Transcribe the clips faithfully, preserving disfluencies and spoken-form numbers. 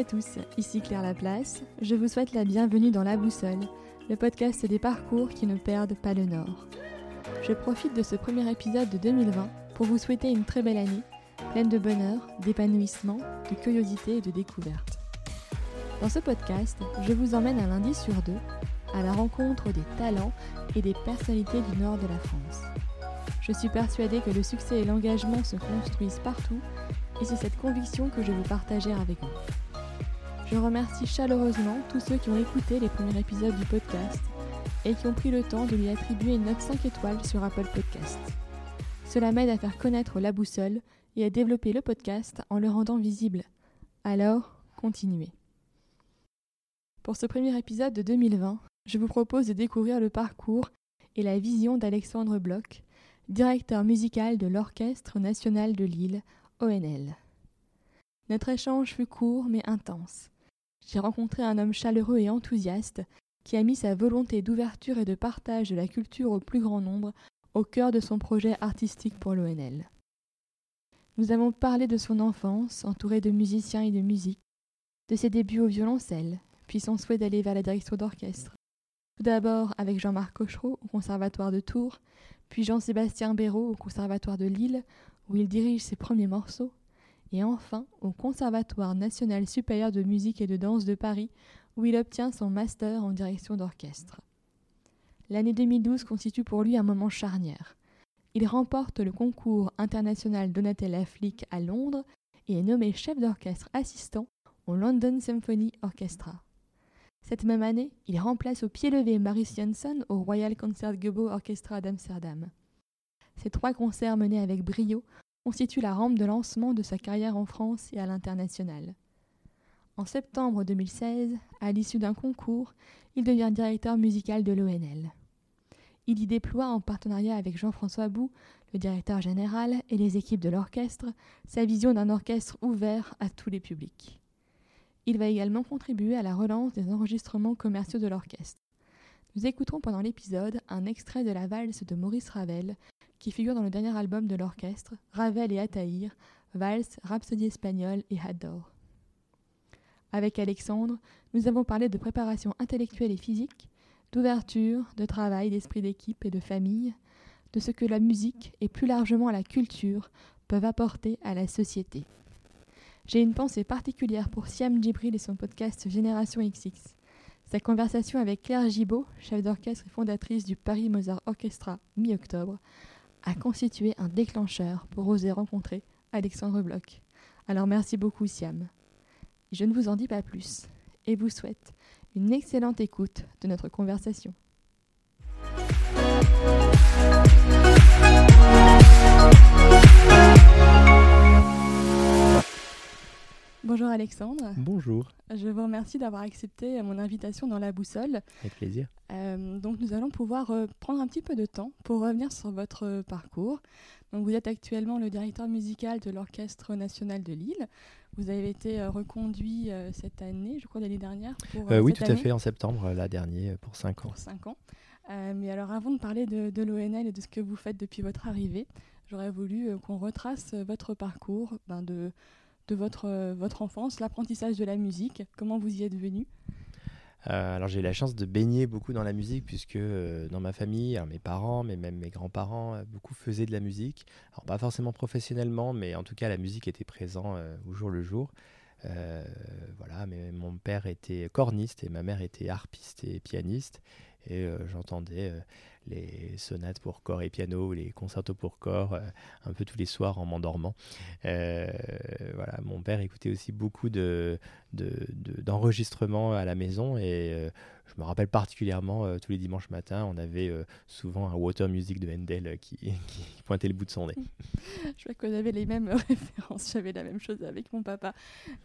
à tous, ici Claire Laplace, je vous souhaite la bienvenue dans La Boussole, le podcast des parcours qui ne perdent pas le nord. Je profite de ce premier épisode de deux mille vingt pour vous souhaiter une très belle année, pleine de bonheur, d'épanouissement, de curiosité et de découverte. Dans ce podcast, je vous emmène un lundi sur deux à la rencontre des talents et des personnalités du nord de la France. Je suis persuadée que le succès et l'engagement se construisent partout et c'est cette conviction que je veux partager avec vous. Je remercie chaleureusement tous ceux qui ont écouté les premiers épisodes du podcast et qui ont pris le temps de lui attribuer une note cinq étoiles sur Apple Podcast. Cela m'aide à faire connaître La Boussole et à développer le podcast en le rendant visible. Alors, continuez. Pour ce premier épisode de deux mille vingt, je vous propose de découvrir le parcours et la vision d'Alexandre Bloch, directeur musical de l'Orchestre National de Lille, O N L. Notre échange fut court mais intense. J'ai rencontré un homme chaleureux et enthousiaste qui a mis sa volonté d'ouverture et de partage de la culture au plus grand nombre au cœur de son projet artistique pour l'O N L. Nous avons parlé de son enfance, entourée de musiciens et de musique, de ses débuts au violoncelle, puis son souhait d'aller vers la direction d'orchestre. Tout d'abord avec Jean-Marc Cochereau au Conservatoire de Tours, puis Jean-Sébastien Béreau au Conservatoire de Lille, où il dirige ses premiers morceaux, et enfin au Conservatoire National Supérieur de Musique et de Danse de Paris, où il obtient son master en direction d'orchestre. L'année deux mille douze constitue pour lui un moment charnière. Il remporte le Concours International Donatella Flick à Londres et est nommé chef d'orchestre assistant au London Symphony Orchestra. Cette même année, il remplace au pied levé Mariss Jansons au Royal Concertgebouw Orchestra d'Amsterdam. Ces trois concerts menés avec brio constituent la rampe de lancement de sa carrière en France et à l'international. En septembre deux mille seize, à l'issue d'un concours, il devient directeur musical de l'O N L. Il y déploie, en partenariat avec Jean-François Boux, le directeur général et les équipes de l'orchestre, sa vision d'un orchestre ouvert à tous les publics. Il va également contribuer à la relance des enregistrements commerciaux de l'orchestre. Nous écouterons pendant l'épisode un extrait de la valse de Maurice Ravel, qui figure dans le dernier album de l'orchestre, Ravel et Attahir, valse, rhapsodie espagnole et Hador. Avec Alexandre, nous avons parlé de préparation intellectuelle et physique, d'ouverture, de travail, d'esprit d'équipe et de famille, de ce que la musique et plus largement la culture peuvent apporter à la société. J'ai une pensée particulière pour Siham Djibril et son podcast Génération X X. Sa conversation avec Claire Gibault, chef d'orchestre et fondatrice du Paris Mozart Orchestra mi-octobre, a constitué un déclencheur pour oser rencontrer Alexandre Bloch. Alors merci beaucoup Siham. Je ne vous en dis pas plus et vous souhaite une excellente écoute de notre conversation. Bonjour Alexandre. Bonjour. Je vous remercie d'avoir accepté mon invitation dans La Boussole. Avec plaisir. Euh, donc nous allons pouvoir euh, prendre un petit peu de temps pour revenir sur votre euh, parcours. Donc vous êtes actuellement le directeur musical de l'Orchestre National de Lille. Vous avez été euh, reconduit euh, cette année, je crois l'année dernière. Pour, euh, euh, oui, tout année. à fait, en septembre, euh, la dernière, pour cinq ans. Pour cinq ans. Euh, mais alors avant de parler de, de l'O N L et de ce que vous faites depuis votre arrivée, j'aurais voulu euh, qu'on retrace euh, votre parcours ben, de... de votre, euh, votre enfance, l'apprentissage de la musique, comment vous y êtes venu ? euh, Alors j'ai eu la chance de baigner beaucoup dans la musique puisque euh, dans ma famille, alors mes parents, mais même mes grands-parents, euh, beaucoup faisaient de la musique. Alors pas forcément professionnellement, mais en tout cas la musique était présente euh, au jour le jour. Euh, voilà, mais mon père était corniste et ma mère était harpiste et pianiste. Et euh, j'entendais euh, les sonates pour corps et piano, les concertos pour corps, euh, un peu tous les soirs en m'endormant. Euh, voilà, mon père écoutait aussi beaucoup de, de, de, d'enregistrements à la maison et euh, je me rappelle particulièrement, euh, tous les dimanches matins, on avait euh, souvent un Water Music de Handel euh, qui, qui pointait le bout de son nez. Je crois qu'on avait les mêmes références, j'avais la même chose avec mon papa.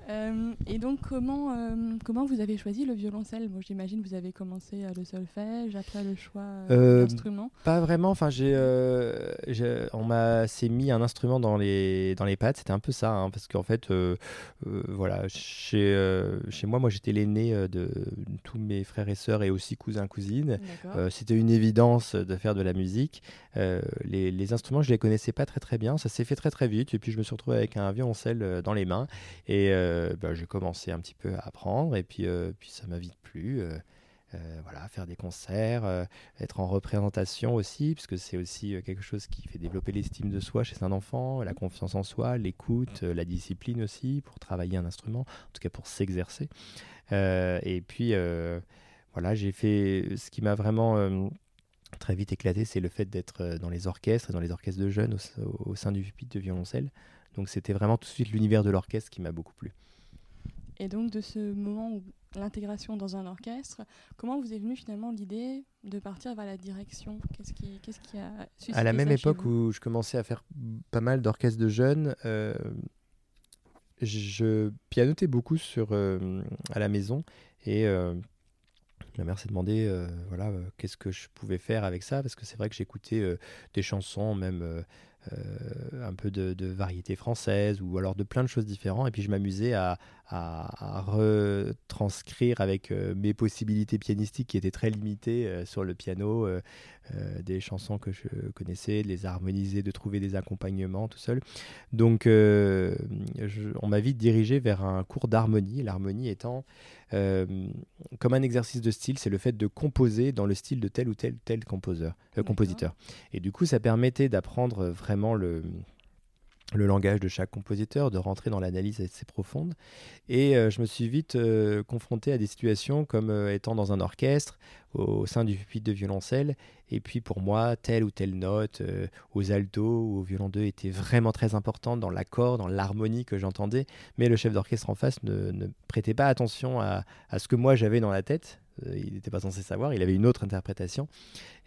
Euh, et donc, comment, euh, comment vous avez choisi le violoncelle ? Moi, j'imagine que vous avez commencé euh, le solfège, après le choix... Euh... instrument ? Pas vraiment. Enfin, j'ai, euh, j'ai, on m'a s'est mis un instrument dans les dans les pattes. C'était un peu ça, hein, parce qu'en fait, euh, euh, voilà, chez euh, chez moi, moi j'étais l'aîné de, de tous mes frères et sœurs et aussi cousins cousines. Euh, c'était une évidence de faire de la musique. Euh, les, les instruments, je les connaissais pas très très bien. Ça s'est fait très très vite. Et puis je me suis retrouvé avec un violoncelle dans les mains et euh, bah, j'ai commencé un petit peu à apprendre. Et puis euh, puis ça m'a vite plu. Euh, Euh, voilà, faire des concerts, euh, être en représentation aussi, puisque c'est aussi euh, quelque chose qui fait développer l'estime de soi chez un enfant, la confiance en soi, l'écoute, euh, la discipline aussi, pour travailler un instrument, en tout cas pour s'exercer. Euh, et puis, euh, voilà, j'ai fait ce qui m'a vraiment... Euh, très vite éclaté, c'est le fait d'être dans les orchestres, dans les orchestres de jeunes, au, au sein du pupitre de violoncelle. Donc c'était vraiment tout de suite l'univers de l'orchestre qui m'a beaucoup plu. Et donc de ce moment où l'intégration dans un orchestre, comment vous est venue finalement l'idée de partir vers la direction ? Qu'est-ce qui, qu'est-ce qui a suscité ça ? À la même époque où je commençais à faire pas mal d'orchestres de jeunes, euh, je pianotais beaucoup sur, euh, à la maison et... Euh, ma mère s'est demandé euh, voilà, euh, qu'est-ce que je pouvais faire avec ça, parce que c'est vrai que j'écoutais euh, des chansons, même euh, euh, un peu de, de variété française, ou alors de plein de choses différentes, et puis je m'amusais à, à, à retranscrire avec euh, mes possibilités pianistiques qui étaient très limitées euh, sur le piano, euh, euh, des chansons que je connaissais, de les harmoniser, de trouver des accompagnements tout seul. Donc euh, je, on m'a vite dirigé vers un cours d'harmonie, l'harmonie étant... Euh, comme un exercice de style, c'est le fait de composer dans le style de tel ou tel tel composeur, euh, compositeur. Et du coup, ça permettait d'apprendre vraiment le, le langage de chaque compositeur, de rentrer dans l'analyse assez profonde. Et euh, je me suis vite euh, confronté à des situations comme euh, étant dans un orchestre, au, au sein du pupitre de violoncelle. Et puis pour moi, telle ou telle note euh, aux altos ou au violon deux était vraiment très importante dans l'accord, dans l'harmonie que j'entendais. Mais le chef d'orchestre en face ne, ne prêtait pas attention à, à ce que moi j'avais dans la tête. Euh, il n'était pas censé savoir, il avait une autre interprétation.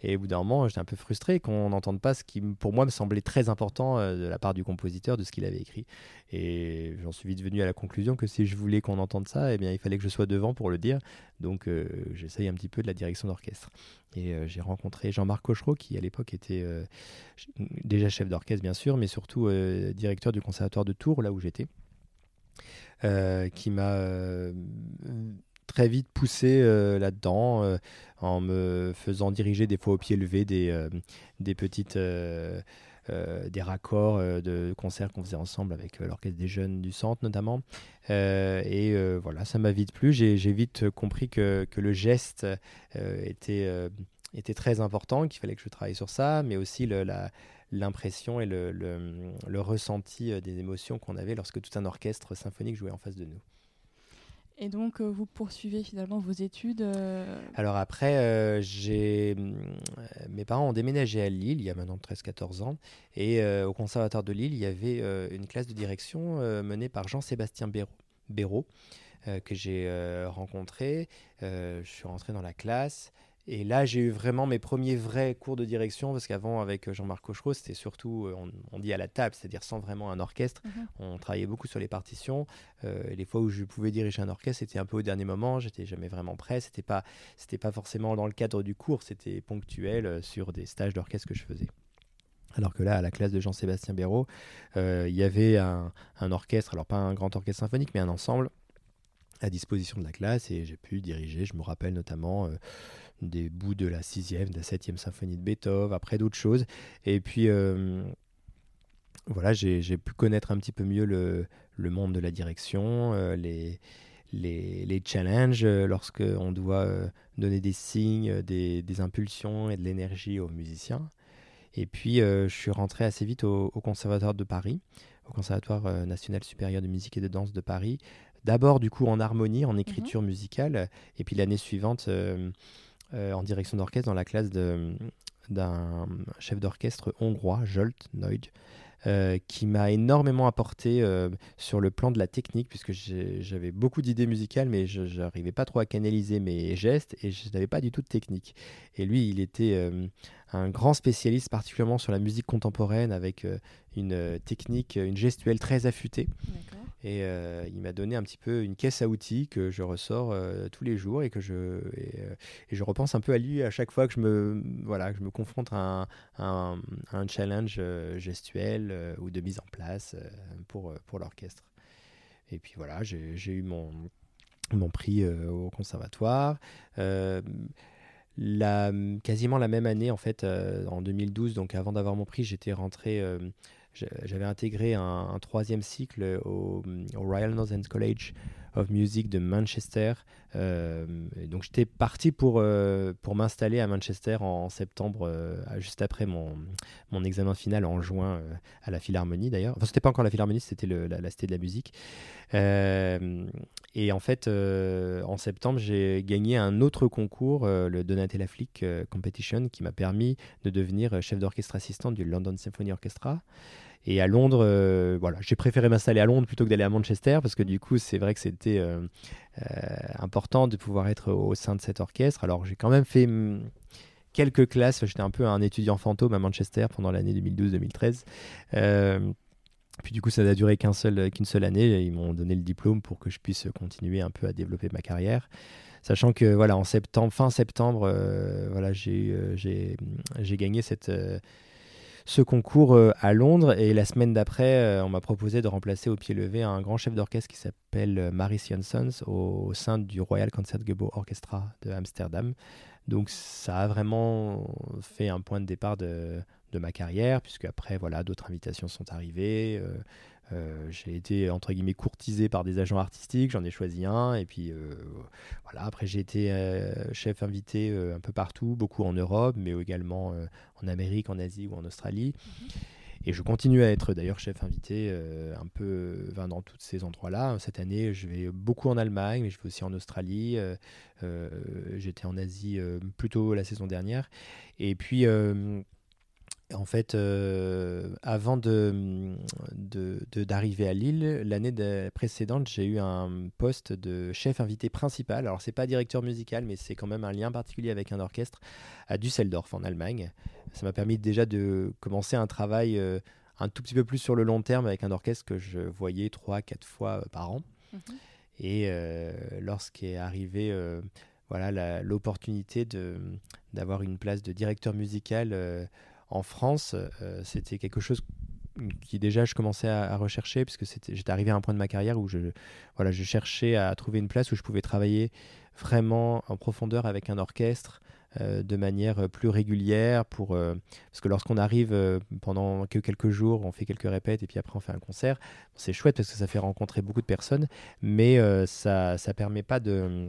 Et au bout d'un moment, j'étais un peu frustré qu'on n'entende pas ce qui, pour moi, me semblait très important euh, de la part du compositeur, de ce qu'il avait écrit. Et j'en suis vite venu à la conclusion que si je voulais qu'on entende ça, eh bien, il fallait que je sois devant pour le dire. Donc euh, j'essaye un petit peu de la direction d'orchestre. Et euh, j'ai rencontré Jean-Marc Cochereau, qui à l'époque était euh, déjà chef d'orchestre, bien sûr, mais surtout euh, directeur du Conservatoire de Tours, là où j'étais, euh, qui m'a euh, très vite poussé euh, là-dedans, euh, en me faisant diriger des fois au pied levé des, euh, des petites... Euh, Euh, des raccords euh, de concerts qu'on faisait ensemble avec euh, l'Orchestre des Jeunes du Centre notamment. Euh, et euh, voilà, ça m'a vite plu. J'ai, j'ai vite compris que, que le geste euh, était, euh, était très important, qu'il fallait que je travaille sur ça, mais aussi le, la, l'impression et le, le, le ressenti des émotions qu'on avait lorsque tout un orchestre symphonique jouait en face de nous. Et donc, euh, vous poursuivez finalement vos études euh... Alors après, euh, j'ai... mes parents ont déménagé à Lille, il y a maintenant treize à quatorze ans. Et euh, au Conservatoire de Lille, il y avait euh, une classe de direction euh, menée par Jean-Sébastien Béreau, Béreau euh, que j'ai euh, rencontré. Euh, je suis rentré dans la classe. Et là, j'ai eu vraiment mes premiers vrais cours de direction, parce qu'avant, avec Jean-Marc Cochereau, c'était surtout, on, on dit à la table, c'est-à-dire sans vraiment un orchestre. Mmh. On travaillait beaucoup sur les partitions. Euh, les fois où je pouvais diriger un orchestre, c'était un peu au dernier moment. Je n'étais jamais vraiment prêt. Ce n'était pas, c'était pas forcément dans le cadre du cours. C'était ponctuel sur des stages d'orchestre que je faisais. Alors que là, à la classe de Jean-Sébastien Béreau, euh, il y avait un, un orchestre, alors pas un grand orchestre symphonique, mais un ensemble à disposition de la classe. Et j'ai pu diriger, je me rappelle notamment... Euh, des bouts de la sixième, de la septième symphonie de Beethoven, après d'autres choses. Et puis, euh, voilà, j'ai, j'ai pu connaître un petit peu mieux le, le monde de la direction, euh, les, les, les challenges euh, lorsqu'on doit euh, donner des signes, des, des impulsions et de l'énergie aux musiciens. Et puis, euh, je suis rentré assez vite au, au Conservatoire de Paris, au Conservatoire National Supérieur de Musique et de Danse de Paris. D'abord, du coup, en harmonie, en écriture mmh. musicale. Et puis, l'année suivante... Euh, Euh, en direction d'orchestre dans la classe de, d'un chef d'orchestre hongrois, Zsolt Nagy, euh, qui m'a énormément apporté euh, sur le plan de la technique, puisque j'ai, j'avais beaucoup d'idées musicales, mais je n'arrivais pas trop à canaliser mes gestes et je n'avais pas du tout de technique. Et lui, il était euh, un grand spécialiste, particulièrement sur la musique contemporaine, avec euh, une technique, une gestuelle très affûtée. D'accord. Et euh, il m'a donné un petit peu une caisse à outils que je ressors euh, tous les jours et que je et, euh, et je repense un peu à lui à chaque fois que je me voilà que je me confronte à un, à un, à un challenge gestuel euh, ou de mise en place euh, pour pour l'orchestre. Et puis voilà, j'ai, j'ai eu mon mon prix euh, au conservatoire. Euh, la quasiment la même année en fait, euh, en deux mille douze, donc avant d'avoir mon prix, j'étais rentré euh, j'avais intégré un, un troisième cycle au, au Royal Northern College of Music de Manchester. Euh, donc j'étais parti pour, euh, pour m'installer à Manchester en, en septembre, euh, juste après mon, mon examen final en juin, euh, à la Philharmonie d'ailleurs. Enfin, c'était pas encore la Philharmonie, c'était le, la, la Cité de la Musique. Euh, et en fait, euh, en septembre, j'ai gagné un autre concours, euh, le Donatella Flick euh, Competition, qui m'a permis de devenir chef d'orchestre assistant du London Symphony Orchestra. Et à Londres, euh, voilà, j'ai préféré m'installer à Londres plutôt que d'aller à Manchester, parce que du coup, c'est vrai que c'était euh, euh, important de pouvoir être au sein de cet orchestre. Alors, j'ai quand même fait m- quelques classes. J'étais un peu un étudiant fantôme à Manchester pendant l'année deux mille douze deux mille treize. Euh, puis du coup, ça n'a duré qu'un seul, qu'une seule année. Ils m'ont donné le diplôme pour que je puisse continuer un peu à développer ma carrière. Sachant que voilà, en septembre, fin septembre, euh, voilà, j'ai, euh, j'ai, j'ai gagné cette... Euh, ce concours à Londres, et la semaine d'après, on m'a proposé de remplacer au pied levé un grand chef d'orchestre qui s'appelle Mariss Jansons au, au sein du Royal Concertgebouw Orchestra de Amsterdam. Donc ça a vraiment fait un point de départ de, de ma carrière, puisque après, voilà, d'autres invitations sont arrivées. Euh, euh, j'ai été, entre guillemets, courtisé par des agents artistiques, j'en ai choisi un, et puis euh, voilà, après j'ai été euh, chef invité euh, un peu partout, beaucoup en Europe, mais également euh, en Amérique, en Asie ou en Australie. Et je continue à être d'ailleurs chef invité euh, un peu enfin, dans tous ces endroits-là. Cette année, je vais beaucoup en Allemagne, mais je vais aussi en Australie. Euh, euh, j'étais en Asie euh, plutôt la saison dernière. Et puis, euh, en fait, euh, avant de, de, de, d'arriver à Lille, l'année de, précédente, j'ai eu un poste de chef invité principal. Alors, ce n'est pas directeur musical, mais c'est quand même un lien particulier avec un orchestre à Düsseldorf, en Allemagne. Ça m'a permis déjà de commencer un travail euh, un tout petit peu plus sur le long terme avec un orchestre que je voyais trois, quatre fois par an. Mmh. Et euh, lorsqu'est arrivée euh, voilà, la, l'opportunité de, d'avoir une place de directeur musical euh, en France, euh, c'était quelque chose qui déjà je commençais à, à rechercher, puisque c'était, j'étais arrivé à un point de ma carrière où je, voilà, je cherchais à trouver une place où je pouvais travailler vraiment en profondeur avec un orchestre, Euh, de manière plus régulière, pour, euh, parce que lorsqu'on arrive euh, pendant que quelques jours, on fait quelques répètes et puis après on fait un concert, c'est chouette parce que ça fait rencontrer beaucoup de personnes, mais euh, ça ça permet pas de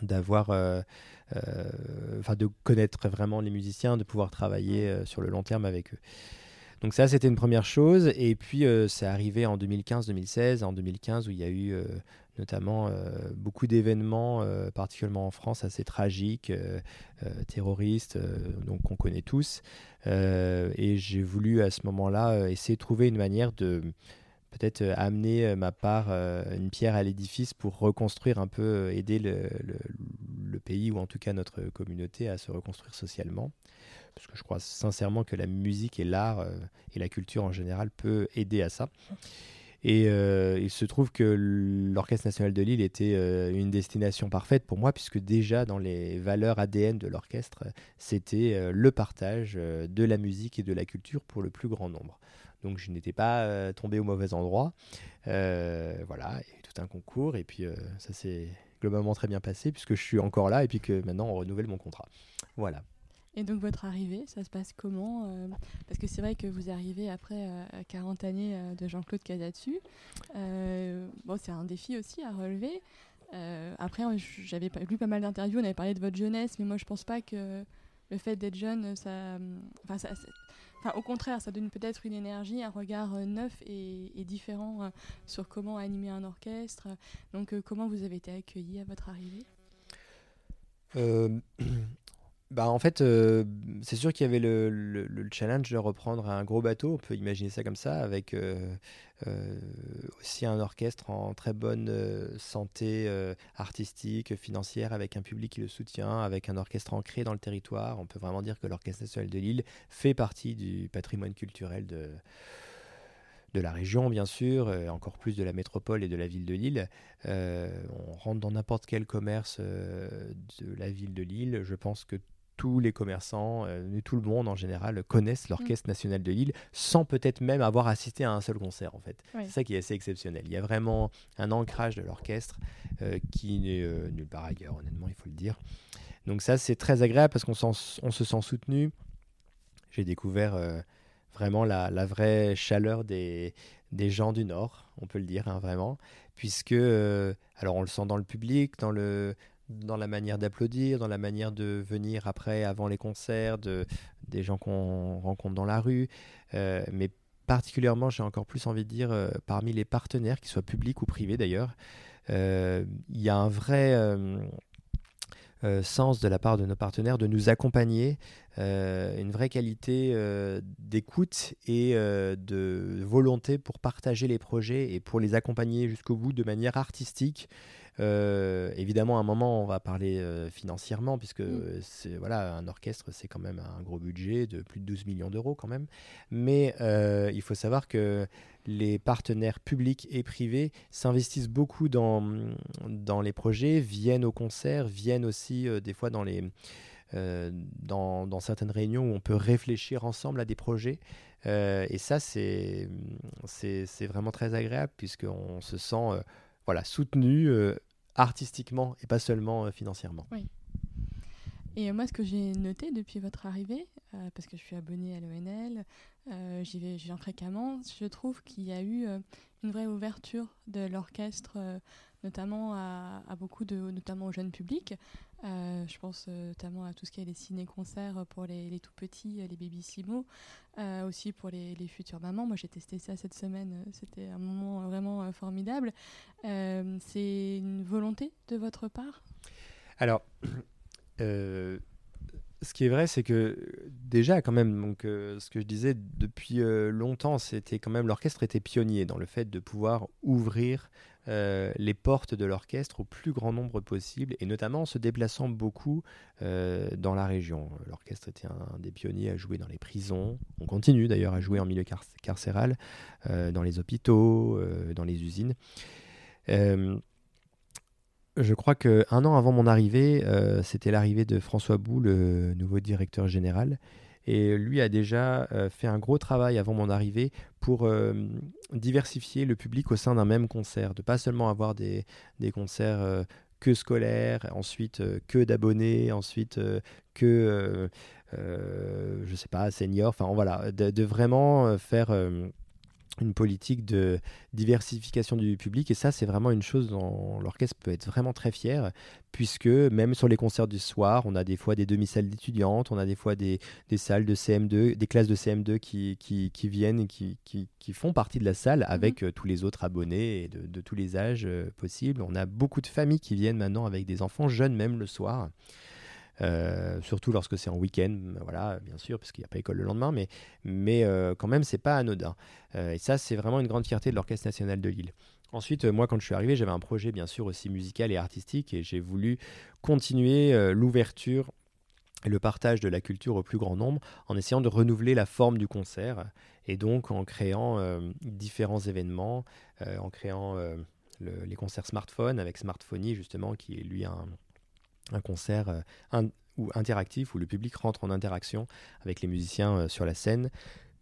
d'avoir euh, euh, enfin de connaître vraiment les musiciens, de pouvoir travailler euh, sur le long terme avec eux. Donc ça, c'était une première chose, et puis euh, c'est arrivé en deux mille quinze deux mille seize, en deux mille quinze où il y a eu euh, notamment euh, beaucoup d'événements, euh, particulièrement en France, assez tragiques, euh, euh, terroristes, euh, donc qu'on connaît tous. Euh, et j'ai voulu à ce moment-là euh, essayer de trouver une manière de peut-être euh, amener euh, ma part, euh, une pierre à l'édifice pour reconstruire un peu, euh, aider le, le, le pays, ou en tout cas notre communauté, à se reconstruire socialement. Parce que je crois sincèrement que la musique et l'art euh, et la culture en général peut aider à ça. Et euh, il se trouve que l'Orchestre National de Lille était euh, une destination parfaite pour moi, puisque déjà dans les valeurs A D N de l'orchestre, c'était euh, le partage euh, de la musique et de la culture pour le plus grand nombre. Donc je n'étais pas euh, tombé au mauvais endroit. Euh, voilà, il y a eu tout un concours, et puis euh, ça s'est globalement très bien passé, puisque je suis encore là, et puis que maintenant on renouvelle mon contrat. Voilà. Et donc votre arrivée, ça se passe comment ? euh, Parce que c'est vrai que vous arrivez après euh, quarante années euh, de Jean-Claude Cadatsu. Euh, bon, c'est un défi aussi à relever. Euh, après, j'avais lu pas mal d'interviews, on avait parlé de votre jeunesse, mais moi je pense pas que le fait d'être jeune, ça, enfin, ça, enfin, au contraire, ça donne peut-être une énergie, un regard euh, neuf et, et différent euh, sur comment animer un orchestre. Donc euh, comment vous avez été accueilli à votre arrivée ? euh... Bah en fait, euh, c'est sûr qu'il y avait le, le, le challenge de reprendre un gros bateau, on peut imaginer ça comme ça, avec euh, euh, aussi un orchestre en très bonne euh, santé euh, artistique, financière, avec un public qui le soutient, avec un orchestre ancré dans le territoire. On peut vraiment dire que l'Orchestre National de Lille fait partie du patrimoine culturel de, de la région, bien sûr, euh, encore plus de la métropole et de la ville de Lille. Euh, on rentre dans n'importe quel commerce euh, de la ville de Lille. Je pense que tous les commerçants, euh, tout le monde en général, connaissent l'Orchestre National de Lille sans peut-être même avoir assisté à un seul concert, en fait. Oui. C'est ça qui est assez exceptionnel. Il y a vraiment un ancrage de l'orchestre euh, qui n'est euh, nulle part ailleurs, honnêtement, il faut le dire. Donc ça, c'est très agréable parce qu'on s'en, on se sent soutenu. J'ai découvert euh, vraiment la, la vraie chaleur des, des gens du Nord, on peut le dire, hein, vraiment, puisque, euh, alors on le sent dans le public, dans le... dans la manière d'applaudir, dans la manière de venir après, avant les concerts, de, des gens qu'on rencontre dans la rue. Euh, mais particulièrement, j'ai encore plus envie de dire, euh, parmi les partenaires, qu'ils soient publics ou privés d'ailleurs, euh, y a un vrai euh, euh, sens de la part de nos partenaires de nous accompagner, euh, une vraie qualité euh, d'écoute et euh, de volonté pour partager les projets et pour les accompagner jusqu'au bout de manière artistique. Euh, évidemment, à un moment, on va parler euh, financièrement, puisque euh, c'est, voilà, un orchestre, c'est quand même un gros budget de plus de douze millions d'euros quand même. Mais euh, il faut savoir que les partenaires publics et privés s'investissent beaucoup dans, dans les projets, viennent aux concerts, viennent aussi euh, des fois dans, les, euh, dans, dans certaines réunions où on peut réfléchir ensemble à des projets. Euh, et ça, c'est, c'est, c'est vraiment très agréable, puisqu'on se sent... Euh, Voilà, soutenu euh, artistiquement et pas seulement euh, financièrement. Oui. Et euh, moi, ce que j'ai noté depuis votre arrivée, euh, parce que je suis abonnée à l'O N L, euh, j'y vais, j'y viens fréquemment, je trouve qu'il y a eu euh, une vraie ouverture de l'orchestre, euh, notamment à, à beaucoup de, notamment au jeune public. Euh, je pense euh, notamment à tout ce qui est les ciné-concerts pour les, les tout-petits, les baby-simo, euh, aussi pour les, les futures mamans. Moi, j'ai testé ça cette semaine. C'était un moment vraiment euh, formidable. Euh, c'est une volonté de votre part ? Alors, euh, ce qui est vrai, c'est que déjà, quand même, donc, euh, ce que je disais depuis euh, longtemps, c'était quand même l'orchestre était pionnier dans le fait de pouvoir ouvrir Euh, les portes de l'orchestre au plus grand nombre possible, et notamment en se déplaçant beaucoup euh, dans la région. L'orchestre était un, un des pionniers à jouer dans les prisons. On continue d'ailleurs à jouer en milieu car- carcéral, euh, dans les hôpitaux, euh, dans les usines. Euh, je crois qu'un an avant mon arrivée, euh, c'était l'arrivée de François Boux, le nouveau directeur général. Et lui a déjà euh, fait un gros travail avant mon arrivée pour euh, diversifier le public au sein d'un même concert, de pas seulement avoir des, des concerts euh, que scolaires, ensuite euh, que d'abonnés, ensuite euh, que, euh, euh, je sais pas, seniors, enfin voilà, de, de vraiment faire euh, une politique de diversification du public. Et ça, c'est vraiment une chose dont l'orchestre peut être vraiment très fier, puisque même sur les concerts du soir, on a des fois des demi-salles d'étudiantes, on a des fois des, des salles de C M deux, des classes de C M deux qui, qui, qui viennent et qui, qui, qui font partie de la salle avec mmh. tous les autres abonnés et de, de tous les âges euh, possibles. On a beaucoup de familles qui viennent maintenant avec des enfants jeunes, même le soir. Euh, surtout lorsque c'est en week-end, voilà, bien sûr, parce qu'il n'y a pas école le lendemain, mais, mais euh, quand même, c'est pas anodin. Euh, et ça, c'est vraiment une grande fierté de l'Orchestre National de Lille. Ensuite, euh, moi, quand je suis arrivé, j'avais un projet, bien sûr, aussi musical et artistique, et j'ai voulu continuer euh, l'ouverture et le partage de la culture au plus grand nombre en essayant de renouveler la forme du concert, et donc en créant euh, différents événements, euh, en créant euh, le, les concerts smartphone, avec Smartphony, justement, qui est, lui, un... un concert euh, un, ou interactif où le public rentre en interaction avec les musiciens euh, sur la scène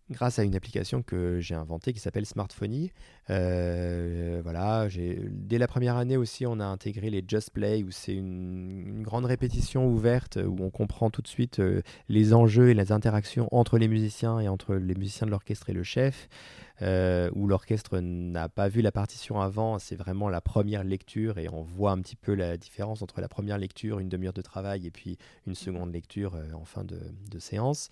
grâce à une application que j'ai inventée qui s'appelle Smartphony. Euh, voilà, j'ai, dès la première année aussi, on a intégré les Just Play, où c'est une, une grande répétition ouverte, où on comprend tout de suite euh, les enjeux et les interactions entre les musiciens et entre les musiciens de l'orchestre et le chef, euh, où l'orchestre n'a pas vu la partition avant, c'est vraiment la première lecture, et on voit un petit peu la différence entre la première lecture, une demi-heure de travail, et puis une seconde lecture euh, en fin de, de séance.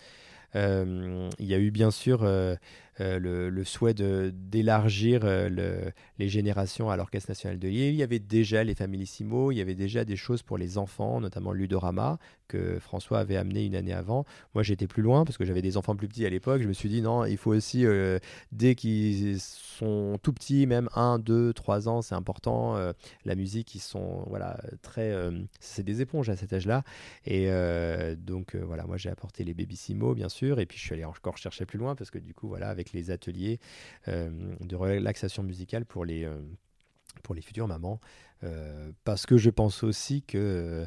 Euh, il y a eu bien sûr euh, euh, le, le souhait de, d'élargir euh, le, les générations à l'Orchestre National de Lille. Il y avait déjà les Familissimo, il y avait déjà des choses pour les enfants, notamment Ludorama, que François avait amené une année avant. Moi, j'étais plus loin parce que j'avais des enfants plus petits à l'époque. Je me suis dit non, il faut aussi, euh, dès qu'ils sont tout petits, même un, deux, trois ans, c'est important. Euh, la musique, ils sont voilà, très... Euh, c'est des éponges à cet âge-là. Et euh, donc, euh, voilà, moi, j'ai apporté les Babysimo, bien sûr. Et puis, je suis allé encore chercher plus loin parce que du coup, voilà, avec avec les ateliers euh, de relaxation musicale pour les, euh, pour les futures mamans. Euh, parce que je pense aussi que,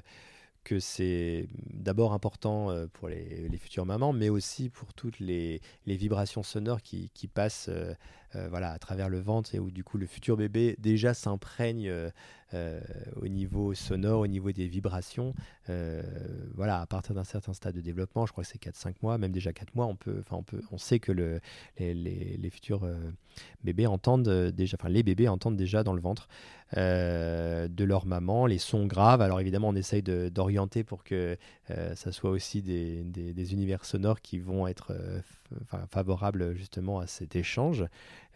que c'est d'abord important pour les, les futures mamans, mais aussi pour toutes les, les vibrations sonores qui, qui passent euh, euh, voilà, à travers le ventre, et où du coup le futur bébé déjà s'imprègne euh, euh, au niveau sonore, au niveau des vibrations. Euh, voilà, à partir d'un certain stade de développement, je crois que c'est quatre à cinq mois, même déjà quatre mois, on, peut, on, peut, on sait que le, les, les, les futurs euh, bébés entendent déjà, enfin les bébés entendent déjà dans le ventre euh, de leur maman les sons graves. Alors évidemment, on essaye de, d'orienter pour que euh, ça soit aussi des, des, des univers sonores qui vont être euh, f- favorables justement à cet échange.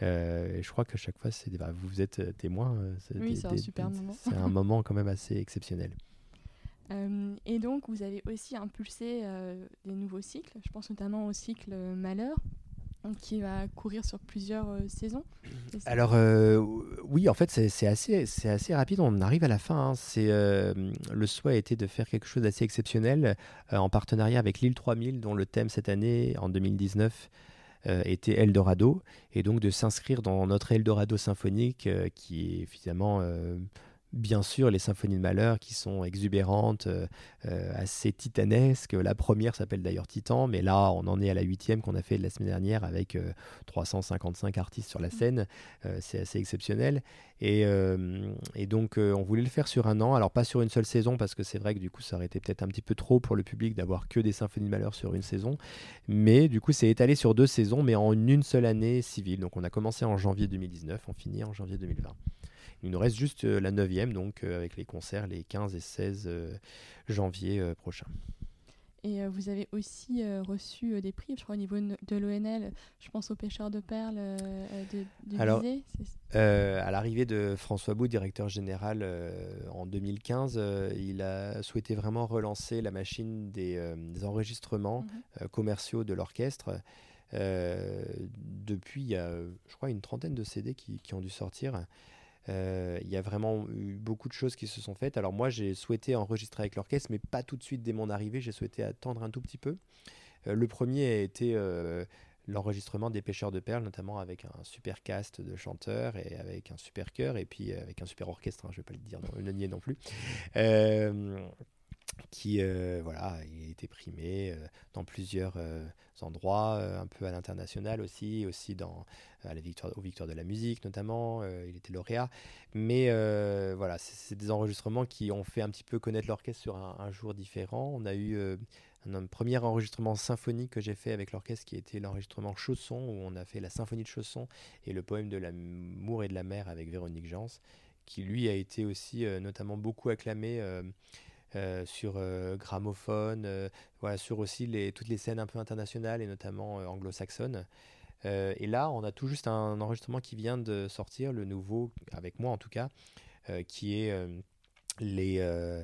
Euh, et je crois que chaque fois, c'est, bah, vous êtes témoin. C'est oui, des, c'est un des, super des, moment. C'est un moment quand même assez exceptionnel. Euh, et donc, vous avez aussi impulsé euh, des nouveaux cycles. Je pense notamment au cycle Mahler, qui va courir sur plusieurs euh, saisons. Alors euh, oui, en fait, c'est, c'est, assez, c'est assez rapide. On arrive à la fin. Hein. C'est, euh, le souhait a été de faire quelque chose d'assez exceptionnel euh, en partenariat avec Lille trois mille, dont le thème cette année, en deux mille dix-neuf, euh, était Eldorado, et donc de s'inscrire dans notre Eldorado symphonique euh, qui est finalement... Euh, bien sûr, les symphonies de Mahler qui sont exubérantes, euh, assez titanesques. La première s'appelle d'ailleurs Titan, mais là, on en est à la huitième qu'on a fait la semaine dernière avec euh, trois cent cinquante-cinq artistes sur la scène. Euh, c'est assez exceptionnel. Et, euh, et donc, euh, on voulait le faire sur un an. Alors, pas sur une seule saison, parce que c'est vrai que du coup, ça aurait été peut-être un petit peu trop pour le public d'avoir que des symphonies de Mahler sur une saison. Mais du coup, c'est étalé sur deux saisons, mais en une seule année civile. Donc, on a commencé en janvier deux mille dix-neuf, on finit en janvier deux mille vingt. Il nous reste juste la neuvième, donc euh, avec les concerts les quinze et seize euh, janvier euh, prochains. Et euh, vous avez aussi euh, reçu euh, des prix, je crois, au niveau de l'O N L, je pense aux pêcheurs de perles euh, de, de Alors, Bizet. Euh, à l'arrivée de François Boux, directeur général euh, en deux mille quinze, euh, il a souhaité vraiment relancer la machine des, euh, des enregistrements mmh. euh, commerciaux de l'orchestre. Euh, depuis, il y a, je crois, une trentaine de C D qui, qui ont dû sortir. Il euh, y a vraiment eu beaucoup de choses qui se sont faites. Alors moi, j'ai souhaité enregistrer avec l'orchestre, mais pas tout de suite dès mon arrivée. J'ai souhaité attendre un tout petit peu. Euh, le premier a été euh, l'enregistrement des Pêcheurs de Perles, notamment avec un super cast de chanteurs et avec un super chœur, et puis avec un super orchestre, hein, je ne vais pas le dire, non, le nier non plus. Euh, qui euh, voilà, il a été primé euh, dans plusieurs euh, endroits, euh, un peu à l'international aussi, aussi dans, euh, à la victoire, aux Victoires de la musique notamment, euh, il était lauréat. Mais euh, voilà, c'est, c'est des enregistrements qui ont fait un petit peu connaître l'orchestre sur un, un jour différent. On a eu euh, un, un premier enregistrement symphonique que j'ai fait avec l'orchestre, qui était l'enregistrement Chausson, où on a fait la symphonie de Chausson et le poème de l'amour et de la mer avec Véronique Gens, qui lui a été aussi euh, notamment beaucoup acclamé euh, Euh, sur euh, gramophone, euh, voilà, sur aussi les, toutes les scènes un peu internationales et notamment euh, anglo-saxonnes. Euh, et là, on a tout juste un enregistrement qui vient de sortir, le nouveau, avec moi en tout cas, euh, qui est euh, les, euh,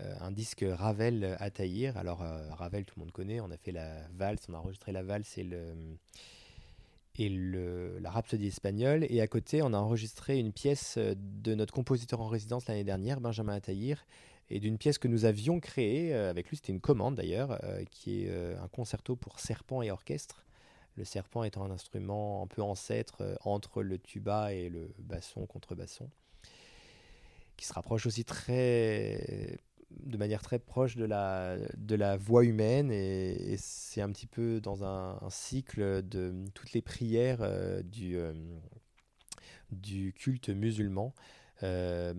euh, un disque Ravel Attahir. Alors euh, Ravel, tout le monde connaît, on a fait la valse, on a enregistré la valse et le... et le, la Rhapsodie espagnole. Et à côté, on a enregistré une pièce de notre compositeur en résidence l'année dernière, Benjamin Attahir, et d'une pièce que nous avions créée avec lui, c'était une commande d'ailleurs, euh, qui est euh, un concerto pour serpent et orchestre. Le serpent étant un instrument un peu ancêtre euh, entre le tuba et le basson, contrebasson, qui se rapproche aussi très... de manière très proche de la, de la voix humaine, et, et c'est un petit peu dans un, un cycle de toutes les prières euh, du, euh, du culte musulman, euh,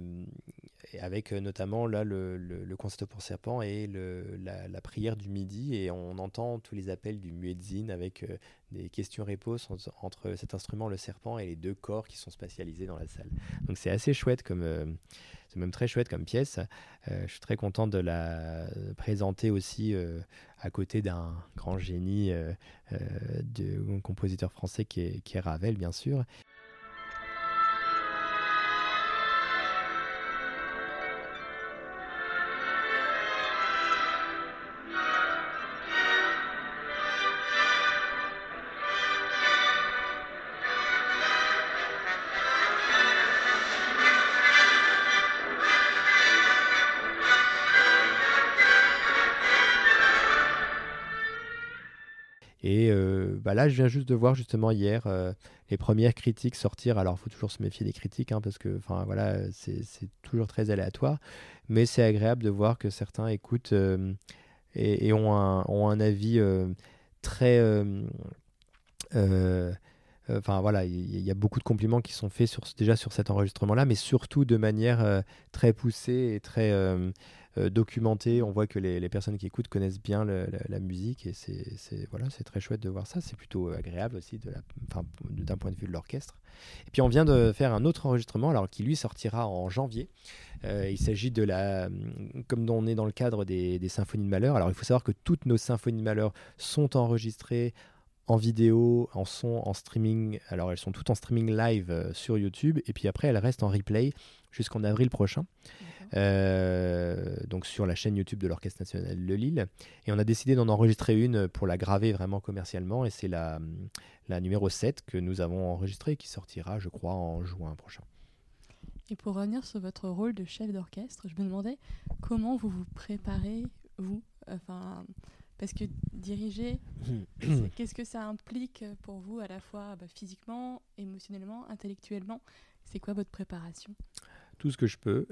avec notamment là, le, le, le concerto pour serpent et le, la, la prière du midi, et on entend tous les appels du muezzin avec euh, des questions-réponses entre cet instrument, le serpent, et les deux corps qui sont spatialisés dans la salle. Donc c'est assez chouette comme... Euh, même très chouette comme pièce. Euh, je suis très content de la présenter aussi euh, à côté d'un grand génie euh, euh, de compositeur français qui est, qui est Ravel, bien sûr. Et euh, bah là, je viens juste de voir justement hier euh, les premières critiques sortir. Alors, il faut toujours se méfier des critiques, hein, parce que voilà, c'est, c'est toujours très aléatoire. Mais c'est agréable de voir que certains écoutent euh, et, et ont, un, ont un avis euh, très... Euh, euh, Enfin, voilà, il y a beaucoup de compliments qui sont faits sur, déjà sur cet enregistrement-là, mais surtout de manière euh, très poussée et très euh, euh, documentée. On voit que les, les personnes qui écoutent connaissent bien le, la, la musique et c'est, c'est, voilà, c'est très chouette de voir ça. C'est plutôt agréable aussi de la, enfin, d'un point de vue de l'orchestre. Et puis, on vient de faire un autre enregistrement, alors qui, lui, sortira en janvier. Euh, il s'agit de la... Comme on est dans le cadre des, des symphonies de Mahler, alors il faut savoir que toutes nos symphonies de Mahler sont enregistrées en vidéo, en son, en streaming. Alors, elles sont toutes en streaming live euh, sur YouTube. Et puis après, elles restent en replay jusqu'en avril prochain. Euh, donc, sur la chaîne YouTube de l'Orchestre National de Lille. Et on a décidé d'en enregistrer une pour la graver vraiment commercialement. Et c'est la, la numéro sept que nous avons enregistrée, qui sortira, je crois, en juin prochain. Et pour revenir sur votre rôle de chef d'orchestre, je me demandais comment vous vous préparez, vous, enfin... Parce que diriger, qu'est-ce que ça implique pour vous, à la fois bah, physiquement, émotionnellement, intellectuellement ? C'est quoi votre préparation ? Tout ce que je peux.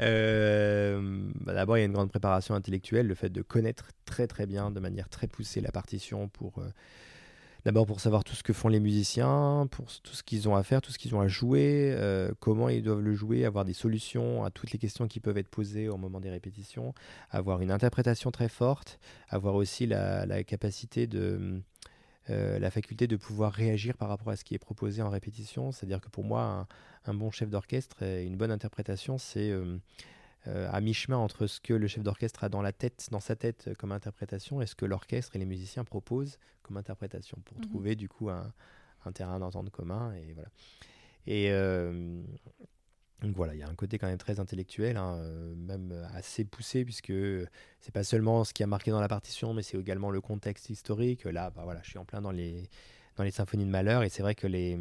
euh, bah, d'abord, il y a une grande préparation intellectuelle, le fait de connaître très très bien, de manière très poussée, la partition pour... Euh, D'abord pour savoir tout ce que font les musiciens, pour tout ce qu'ils ont à faire, tout ce qu'ils ont à jouer, euh, comment ils doivent le jouer, avoir des solutions à toutes les questions qui peuvent être posées au moment des répétitions, avoir une interprétation très forte, avoir aussi la, la capacité de... Euh, la faculté de pouvoir réagir par rapport à ce qui est proposé en répétition. C'est-à-dire que pour moi, un, un bon chef d'orchestre et une bonne interprétation, c'est... Euh, Euh, à mi-chemin entre ce que le chef d'orchestre a dans, la tête, dans sa tête euh, comme interprétation et ce que l'orchestre et les musiciens proposent comme interprétation pour mmh. trouver du coup un, un terrain d'entente commun. Et voilà. Et euh, donc voilà, il y a un côté quand même très intellectuel, hein, euh, même assez poussé, puisque c'est pas seulement ce qui a marqué dans la partition, mais c'est également le contexte historique. Là, bah, voilà, je suis en plein dans les, dans les symphonies de Mahler et c'est vrai que les...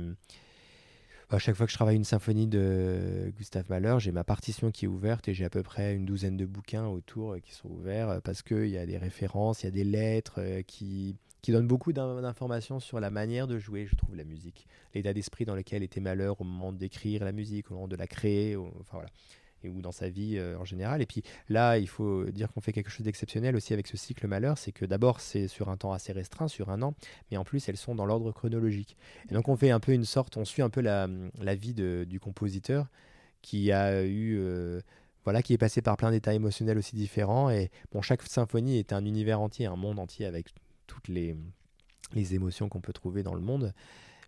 À chaque fois que je travaille une symphonie de Gustave Mahler, j'ai ma partition qui est ouverte et j'ai à peu près une douzaine de bouquins autour qui sont ouverts parce qu'il y a des références, il y a des lettres qui, qui donnent beaucoup d'informations sur la manière de jouer, je trouve, la musique. L'état d'esprit dans lequel était Mahler au moment d'écrire la musique, au moment de la créer, au, enfin voilà, et, ou dans sa vie euh, en général. Et puis là, il faut dire qu'on fait quelque chose d'exceptionnel aussi avec ce cycle Mahler, c'est que d'abord, c'est sur un temps assez restreint, sur un an, mais en plus, elles sont dans l'ordre chronologique. Et donc, on fait un peu une sorte, on suit un peu la, la vie de, du compositeur qui a eu... Euh, voilà, qui est passé par plein d'états émotionnels aussi différents. Et bon, chaque symphonie est un univers entier, un monde entier avec toutes les, les émotions qu'on peut trouver dans le monde.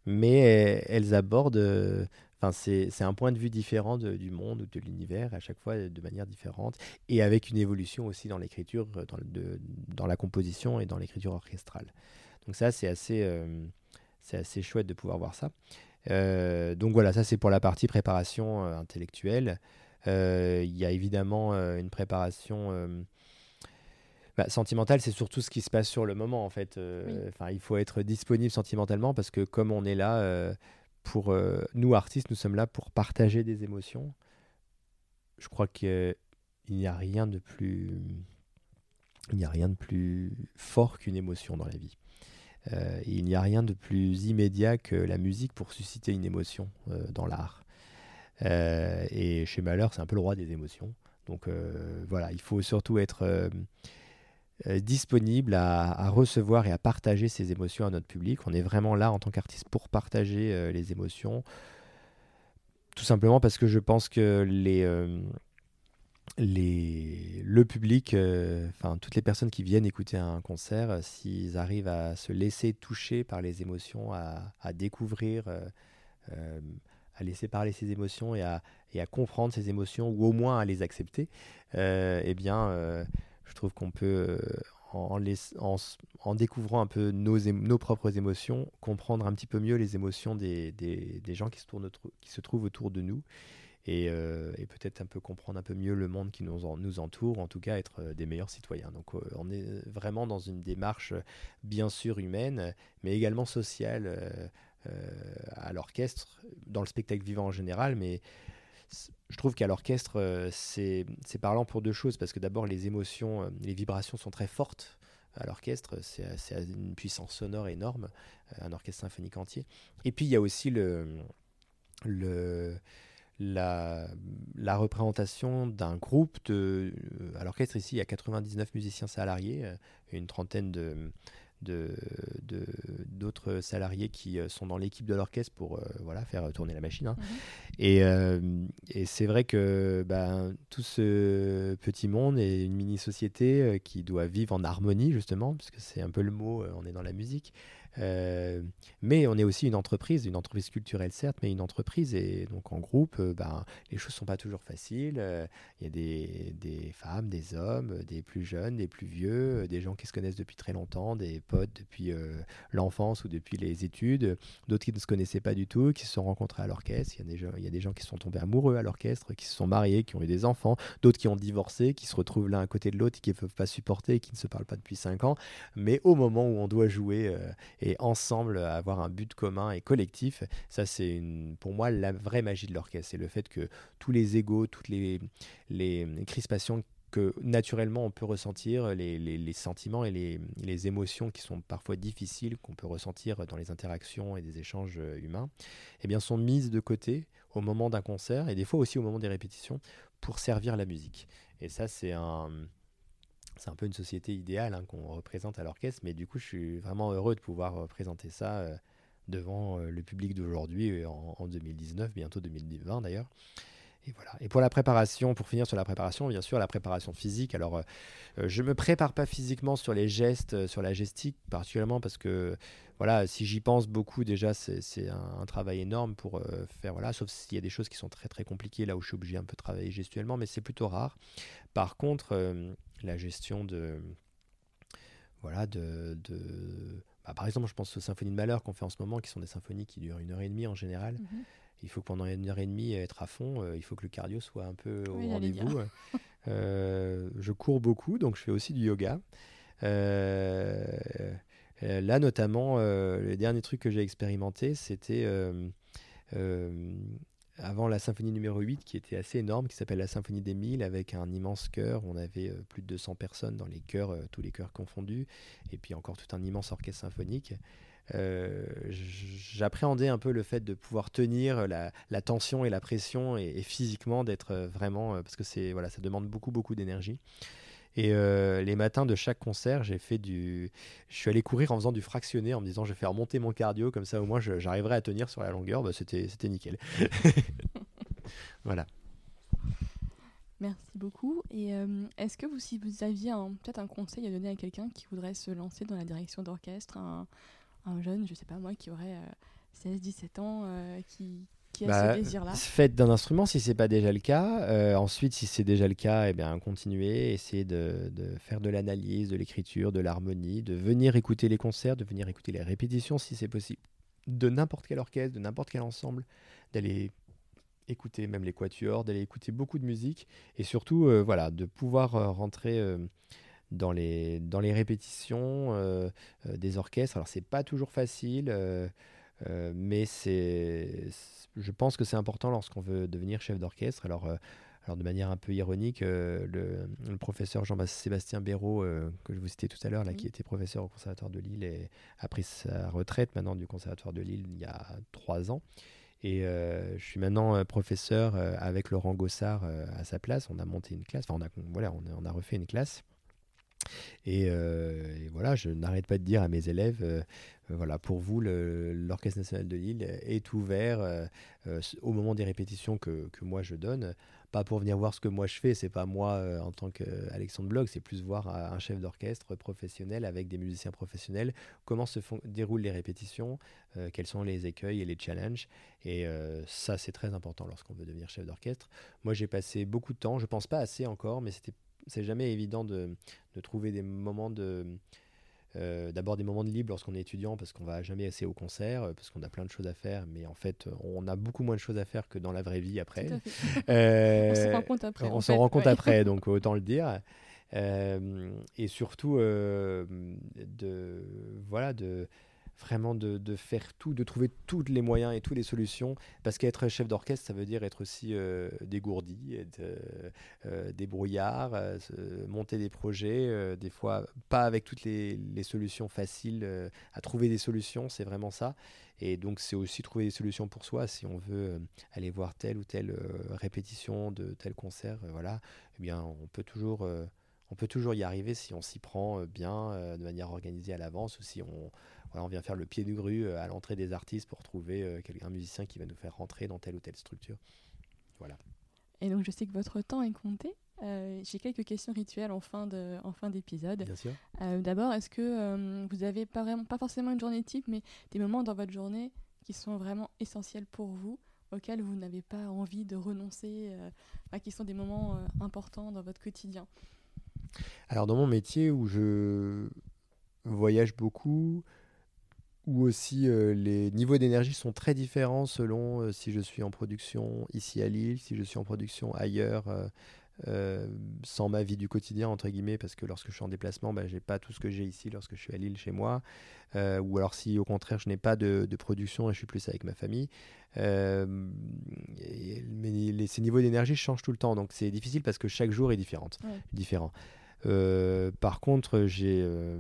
Mais elles abordent... Euh, Enfin, c'est, c'est un point de vue différent de, du monde ou de l'univers, à chaque fois de manière différente, et avec une évolution aussi dans l'écriture, dans, de, dans la composition et dans l'écriture orchestrale. Donc ça, c'est assez, euh, c'est assez chouette de pouvoir voir ça. Euh, donc voilà, ça c'est pour la partie préparation euh, intellectuelle. Euh, y a évidemment euh, une préparation... Euh, Bah, sentimental, c'est surtout ce qui se passe sur le moment en fait. Euh, oui. Il faut être disponible sentimentalement parce que comme on est là, euh, pour euh, nous artistes, nous sommes là pour partager des émotions. Je crois qu'il euh, n'y a rien de plus, il n'y a rien de plus fort qu'une émotion dans la vie. Euh, il n'y a rien de plus immédiat que la musique pour susciter une émotion euh, dans l'art. Euh, et chez Mahler, c'est un peu le roi des émotions. Donc euh, voilà, il faut surtout être euh, Euh, disponible à, à recevoir et à partager ses émotions à notre public. On est vraiment là en tant qu'artiste pour partager euh, les émotions, tout simplement parce que je pense que les, euh, les, le public, enfin euh, toutes les personnes qui viennent écouter un concert, euh, s'ils arrivent à se laisser toucher par les émotions, à, à découvrir, euh, euh, à laisser parler ses émotions et à, et à comprendre ses émotions ou au moins à les accepter, euh, eh bien... Euh, je trouve qu'on peut, euh, en, les, en, en découvrant un peu nos, émo- nos propres émotions, comprendre un petit peu mieux les émotions des, des, des gens qui se, tournent, qui se trouvent autour de nous et, euh, et peut-être un peu comprendre un peu mieux le monde qui nous, en, nous entoure, en tout cas être des meilleurs citoyens. Donc euh, on est vraiment dans une démarche bien sûr humaine, mais également sociale euh, euh, à l'orchestre, dans le spectacle vivant en général, mais... Je trouve qu'à l'orchestre, c'est, c'est parlant pour deux choses, parce que d'abord, les émotions, les vibrations sont très fortes à l'orchestre, c'est, c'est une puissance sonore énorme, un orchestre symphonique entier. Et puis il y a aussi le, le, la, la représentation d'un groupe de, à l'orchestre ici il y a quatre-vingt-dix-neuf musiciens salariés, une trentaine de De, de, d'autres salariés qui sont dans l'équipe de l'orchestre pour euh, voilà, faire tourner la machine. Hein. Mmh. Et, euh, et c'est vrai que bah, tout ce petit monde est une mini-société qui doit vivre en harmonie, justement, parce que c'est un peu le mot, on est dans la musique. Euh, mais on est aussi une entreprise, une entreprise culturelle certes, mais une entreprise, et donc en groupe, euh, ben, les choses ne sont pas toujours faciles. Il euh, y a des, des femmes, des hommes, des plus jeunes, des plus vieux, des gens qui se connaissent depuis très longtemps, des potes depuis euh, l'enfance ou depuis les études, d'autres qui ne se connaissaient pas du tout, qui se sont rencontrés à l'orchestre. Il y, y a des gens qui sont tombés amoureux à l'orchestre, qui se sont mariés, qui ont eu des enfants, d'autres qui ont divorcé, qui se retrouvent l'un à côté de l'autre, qui ne peuvent pas supporter, qui ne se parlent pas depuis cinq ans, mais au moment où on doit jouer... Euh, et ensemble avoir un but commun et collectif, ça c'est une, pour moi la vraie magie de l'orchestre, c'est le fait que tous les égos, toutes les, les crispations que naturellement on peut ressentir, les, les, les sentiments et les, les émotions qui sont parfois difficiles, qu'on peut ressentir dans les interactions et des échanges humains, eh bien sont mises de côté au moment d'un concert et des fois aussi au moment des répétitions pour servir la musique. Et ça c'est un... C'est un peu une société idéale hein, qu'on représente à l'orchestre, mais du coup, je suis vraiment heureux de pouvoir présenter ça euh, devant euh, le public d'aujourd'hui en, en deux mille dix-neuf, bientôt deux mille vingt d'ailleurs. Et voilà. Et pour la préparation, pour finir sur la préparation, bien sûr, la préparation physique. Alors, euh, je me prépare pas physiquement sur les gestes, euh, sur la gestique particulièrement, parce que voilà, si j'y pense beaucoup déjà, c'est, c'est un, un travail énorme pour euh, faire voilà. Sauf s'il y a des choses qui sont très très compliquées là où je suis obligé un peu de travailler gestuellement, mais c'est plutôt rare. Par contre, euh, la gestion de voilà de, de bah, par exemple, je pense aux symphonies de Mahler qu'on fait en ce moment, qui sont des symphonies qui durent une heure et demie en général. Mmh. Il faut que pendant une heure et demie, être à fond. Euh, il faut que le cardio soit un peu au oui, rendez-vous. Euh, je cours beaucoup, donc je fais aussi du yoga. Euh, là, notamment, euh, le dernier truc que j'ai expérimenté, c'était euh, euh, avant la symphonie numéro huit, qui était assez énorme, qui s'appelle la symphonie des mille, avec un immense chœur. On avait euh, plus de deux cents personnes dans les chœurs, euh, tous les chœurs confondus. Et puis encore tout un immense orchestre symphonique. Euh, j'appréhendais un peu le fait de pouvoir tenir la, la tension et la pression et, et physiquement d'être vraiment, parce que c'est, voilà, ça demande beaucoup beaucoup d'énergie. Et euh, les matins de chaque concert, j'ai fait du... je suis allé courir en faisant du fractionné, en me disant je vais faire monter mon cardio, comme ça au moins je, j'arriverai à tenir sur la longueur. Bah, c'était, c'était nickel. Voilà. Merci beaucoup. Et euh, est-ce que vous, si vous aviez un, peut-être un conseil à donner à quelqu'un qui voudrait se lancer dans la direction d'orchestre, un un jeune, je sais pas moi, qui aurait euh, seize dix-sept ans, euh, qui, qui a bah, ce désir-là. Faites d'un instrument si c'est pas déjà le cas. Euh, ensuite, si c'est déjà le cas, eh bien, continuez, essayez de, de faire de l'analyse, de l'écriture, de l'harmonie, de venir écouter les concerts, de venir écouter les répétitions si c'est possible, de n'importe quel orchestre, de n'importe quel ensemble, d'aller écouter même les quatuors, d'aller écouter beaucoup de musique et surtout euh, voilà, de pouvoir euh, rentrer... Euh, Dans les, dans les répétitions euh, euh, des orchestres. Alors, c'est pas toujours facile, euh, euh, mais c'est, c'est, je pense que c'est important lorsqu'on veut devenir chef d'orchestre. Alors, euh, alors de manière un peu ironique, euh, le, le professeur Jean-Sébastien Béreau, euh, que je vous citais tout à l'heure, là, oui. qui était professeur au Conservatoire de Lille, et a pris sa retraite maintenant du Conservatoire de Lille il y a trois ans. Et euh, je suis maintenant euh, professeur euh, avec Laurent Gossard euh, à sa place. On a monté une classe, enfin, on a, voilà, on, on a refait une classe. Et, euh, et voilà, je n'arrête pas de dire à mes élèves, euh, voilà, pour vous, le, l'Orchestre National de Lille est ouvert euh, euh, au moment des répétitions que, que moi je donne, pas pour venir voir ce que moi je fais, c'est pas moi euh, en tant qu'Alexandre Bloch, c'est plus voir un chef d'orchestre professionnel avec des musiciens professionnels, comment se font, déroulent les répétitions, euh, quels sont les écueils et les challenges, et euh, ça c'est très important lorsqu'on veut devenir chef d'orchestre. Moi j'ai passé beaucoup de temps, je pense pas assez encore, mais c'était c'est jamais évident de, de trouver des moments de euh, d'abord des moments de libre lorsqu'on est étudiant, parce qu'on va jamais assez au concert, parce qu'on a plein de choses à faire, mais en fait on a beaucoup moins de choses à faire que dans la vraie vie après. Euh, on s'en rend compte après. On s'en rend compte ouais. après, donc autant le dire. Euh, et surtout euh, de voilà de vraiment de, de faire tout, de trouver tous les moyens et toutes les solutions, parce qu'être chef d'orchestre, ça veut dire être aussi euh, dégourdi, être, euh, débrouillard, euh, monter des projets, euh, des fois pas avec toutes les, les solutions faciles, euh, à trouver des solutions, c'est vraiment ça. Et donc, c'est aussi trouver des solutions pour soi. Si on veut aller voir telle ou telle euh, répétition de tel concert, euh, voilà, eh bien, on peut toujours... Euh, On peut toujours y arriver si on s'y prend bien, euh, de manière organisée à l'avance, ou si on, voilà, on vient faire le pied de grue à l'entrée des artistes pour trouver euh, un musicien qui va nous faire rentrer dans telle ou telle structure. Voilà. Et donc, je sais que votre temps est compté. Euh, j'ai quelques questions rituelles en fin, de, en fin d'épisode. Bien sûr. Euh, d'abord, est-ce que euh, vous avez pas, vraiment, pas forcément une journée type, mais des moments dans votre journée qui sont vraiment essentiels pour vous, auxquels vous n'avez pas envie de renoncer, euh, enfin, qui sont des moments euh, importants dans votre quotidien? Alors, dans mon métier où je voyage beaucoup, où aussi euh, les niveaux d'énergie sont très différents selon euh, si je suis en production ici à Lille, si je suis en production ailleurs, euh, euh, sans ma vie du quotidien, entre guillemets, parce que lorsque je suis en déplacement, bah, je n'ai pas tout ce que j'ai ici lorsque je suis à Lille chez moi. Euh, ou alors si, au contraire, je n'ai pas de, de production et je suis plus avec ma famille. Euh, et, mais les, ces niveaux d'énergie changent tout le temps, donc c'est difficile parce que chaque jour est différent. Ouais. différent. Euh, par contre, j'ai, euh,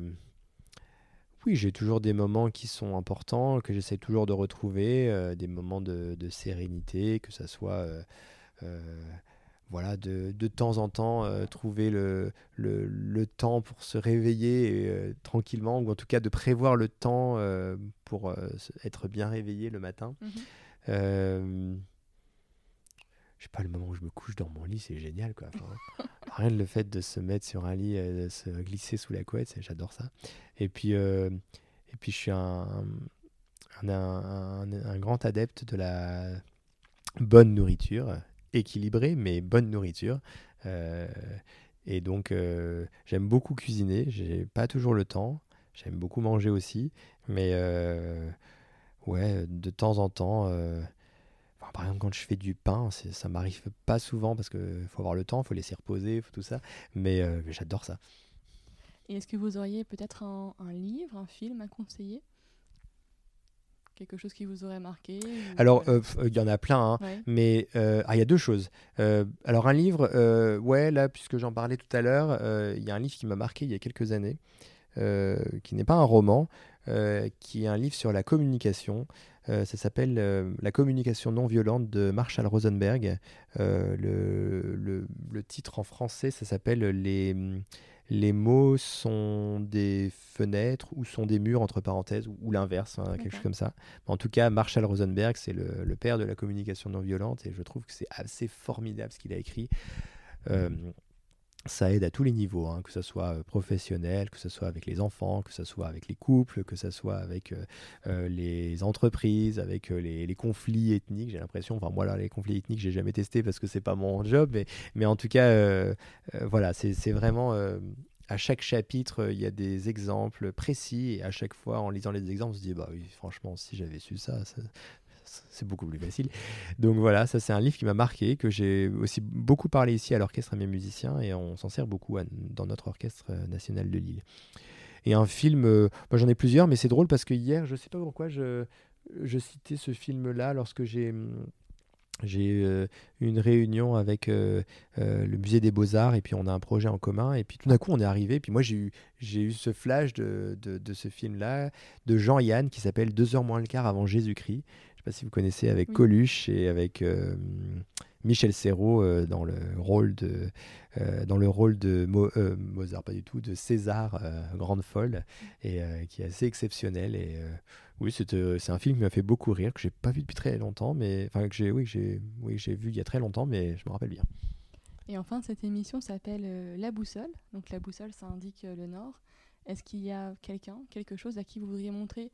oui, j'ai toujours des moments qui sont importants, que j'essaie toujours de retrouver, euh, des moments de, de sérénité, que ça soit, euh, euh, voilà, de, de temps en temps, euh, trouver le, le, le temps pour se réveiller euh, tranquillement, ou en tout cas de prévoir le temps euh, pour euh, être bien réveillé le matin. Mmh. Euh, je sais pas, le moment où je me couche dans mon lit, c'est génial, quoi. Enfin, rien que le fait de se mettre sur un lit, de se glisser sous la couette, j'adore ça. Et puis, euh, et puis je suis un, un, un, un grand adepte de la bonne nourriture, équilibrée, mais bonne nourriture. Euh, et donc, euh, j'aime beaucoup cuisiner, j'ai pas toujours le temps, j'aime beaucoup manger aussi, mais euh, ouais, de temps en temps... Euh, Par exemple, quand je fais du pain, c'est, ça m'arrive pas souvent parce qu'il faut avoir le temps, il faut laisser reposer, faut tout ça. Mais euh, j'adore ça. Et est-ce que vous auriez peut-être un, un livre, un film à conseiller ? Quelque chose qui vous aurait marqué ou... Alors, il euh, y en a plein, hein, ouais. mais il euh, ah, y a deux choses. Euh, alors, un livre, euh, ouais, là, puisque j'en parlais tout à l'heure, il euh, y a un livre qui m'a marqué il y a quelques années, euh, qui n'est pas un roman, euh, qui est un livre sur la communication. Euh, ça s'appelle euh, La communication non violente de Marshall Rosenberg. Euh, le, le, le titre en français, ça s'appelle les, les mots sont des fenêtres ou sont des murs, entre parenthèses, ou, ou l'inverse, hein, quelque okay. chose comme ça. En tout cas, Marshall Rosenberg, c'est le, le père de la communication non violente, et je trouve que c'est assez formidable ce qu'il a écrit. Euh, Ça aide à tous les niveaux, hein, que ce soit professionnel, que ce soit avec les enfants, que ce soit avec les couples, que ce soit avec euh, les entreprises, avec euh, les, les conflits ethniques. J'ai l'impression, enfin moi là, les conflits ethniques, j'ai jamais testé parce que c'est pas mon job, mais, mais en tout cas, euh, euh, voilà, c'est, c'est vraiment... Euh, à chaque chapitre, il y a des exemples précis, et à chaque fois, en lisant les exemples, on se dit, bah oui, franchement, si j'avais su ça... ça... c'est beaucoup plus facile. Donc voilà, ça c'est un livre qui m'a marqué, que j'ai aussi beaucoup parlé ici à l'orchestre, à mes musiciens, et on s'en sert beaucoup à, dans notre orchestre national de Lille. Et un film, euh, moi j'en ai plusieurs, mais c'est drôle parce que hier, je sais pas pourquoi je, je citais ce film-là lorsque j'ai... J'ai eu euh, une réunion avec euh, euh, le musée des Beaux-Arts, et puis on a un projet en commun, et puis tout d'un coup on est arrivé, et puis moi j'ai eu, j'ai eu ce flash de, de, de ce film-là, de Jean-Yann, qui s'appelle « Deux heures moins le quart avant Jésus-Christ ». Je ne sais pas si vous connaissez, avec oui. Coluche et avec euh, Michel Serrault euh, dans le rôle de, euh, dans le rôle de Mo, euh, Mozart, pas du tout, de César, euh, grande folle, et euh, qui est assez exceptionnel, et... Euh, Oui, c'est, euh, c'est un film qui m'a fait beaucoup rire, que j'ai pas vu depuis très longtemps, mais enfin que j'ai, oui, que j'ai, oui, que j'ai vu il y a très longtemps, mais je me rappelle bien. Et enfin, cette émission s'appelle euh, La Boussole. Donc La Boussole, ça indique euh, le Nord. Est-ce qu'il y a quelqu'un, quelque chose à qui vous voudriez montrer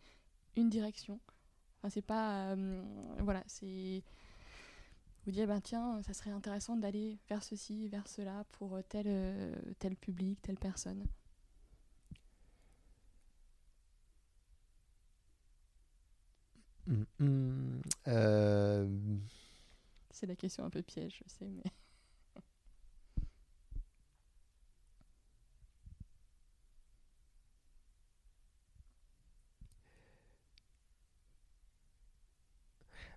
une direction ? Enfin, c'est pas, euh, voilà, c'est vous dire, ben tiens, ça serait intéressant d'aller vers ceci, vers cela, pour tel, euh, tel public, telle personne. Mmh, euh... C'est la question un peu piège, je sais, mais...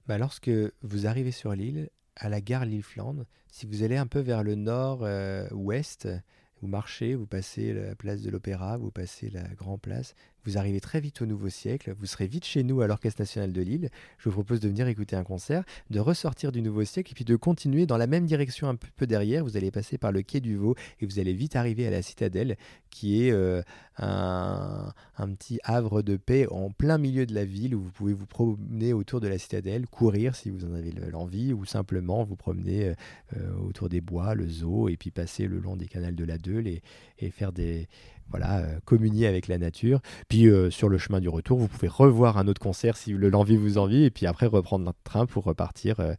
bah, lorsque vous arrivez sur l'île, à la gare Lille-Flandre, si vous allez un peu vers le nord-ouest, euh, vous marchez, vous passez la place de l'Opéra, vous passez la Grand Place, vous arrivez très vite au Nouveau Siècle, vous serez vite chez nous à l'Orchestre National de Lille. Je vous propose de venir écouter un concert, de ressortir du Nouveau Siècle et puis de continuer dans la même direction un peu derrière. Vous allez passer par le quai du Vau et vous allez vite arriver à la Citadelle, qui est euh, un, un petit havre de paix en plein milieu de la ville, où vous pouvez vous promener autour de la Citadelle, courir si vous en avez l'envie, ou simplement vous promener euh, autour des bois, le zoo, et puis passer le long des canals de la Deux et, et faire des voilà euh, communier avec la nature. Puis euh, sur le chemin du retour, vous pouvez revoir un autre concert si l'envie vous envie, et puis après reprendre le train pour repartir euh,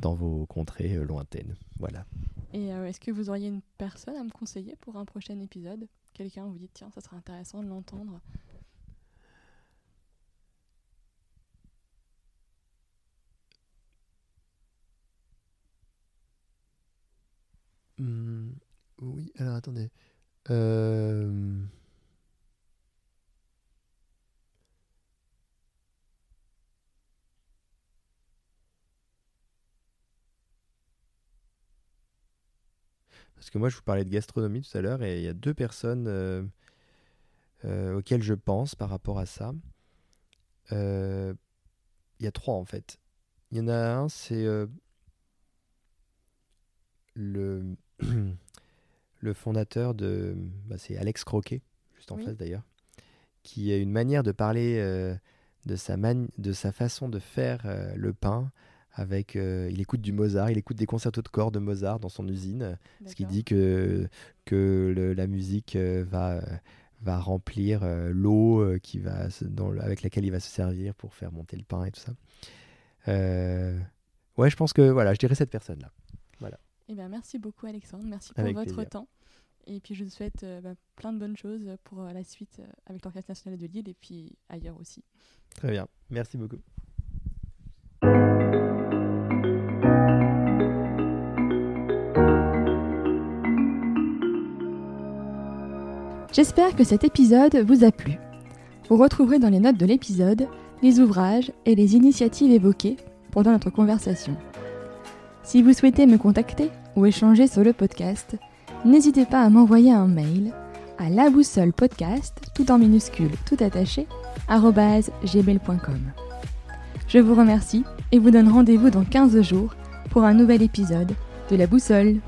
dans vos contrées euh, lointaines. Voilà. Et euh, est-ce que vous auriez une personne à me conseiller pour un prochain épisode ? Quelqu'un vous dit tiens, ça serait intéressant de l'entendre. Mmh. Oui, alors attendez. Euh... Parce que moi, je vous parlais de gastronomie tout à l'heure, et il y a deux personnes euh, euh, auxquelles je pense par rapport à ça. Euh, il y a trois, en fait. Il y en a un, c'est euh, le... le fondateur de... Bah c'est Alex Croquet, juste en oui. face d'ailleurs, qui a une manière de parler euh, de, sa mani- de sa façon de faire euh, le pain. Avec, euh, il écoute du Mozart, il écoute des concertos de corps de Mozart dans son usine. D'accord. Ce qui dit que, que le, la musique euh, va, va remplir euh, l'eau euh, qui va, dans le, avec laquelle il va se servir pour faire monter le pain et tout ça. Euh, ouais, je pense que voilà, je dirais cette personne-là. Voilà. Eh bien, merci beaucoup Alexandre, merci pour Avec votre plaisir. temps. Et puis je vous souhaite euh, bah, plein de bonnes choses pour euh, la suite euh, avec l'Orchestre National de Lille et puis ailleurs aussi. Très bien, merci beaucoup. J'espère que cet épisode vous a plu. Vous retrouverez dans les notes de l'épisode les ouvrages et les initiatives évoquées pendant notre conversation. Si vous souhaitez me contacter ou échanger sur le podcast, n'hésitez pas à m'envoyer un mail à laboussolepodcast, tout en minuscule, tout attaché, arobase gmail point com. Je vous remercie et vous donne rendez-vous dans quinze jours pour un nouvel épisode de La Boussole.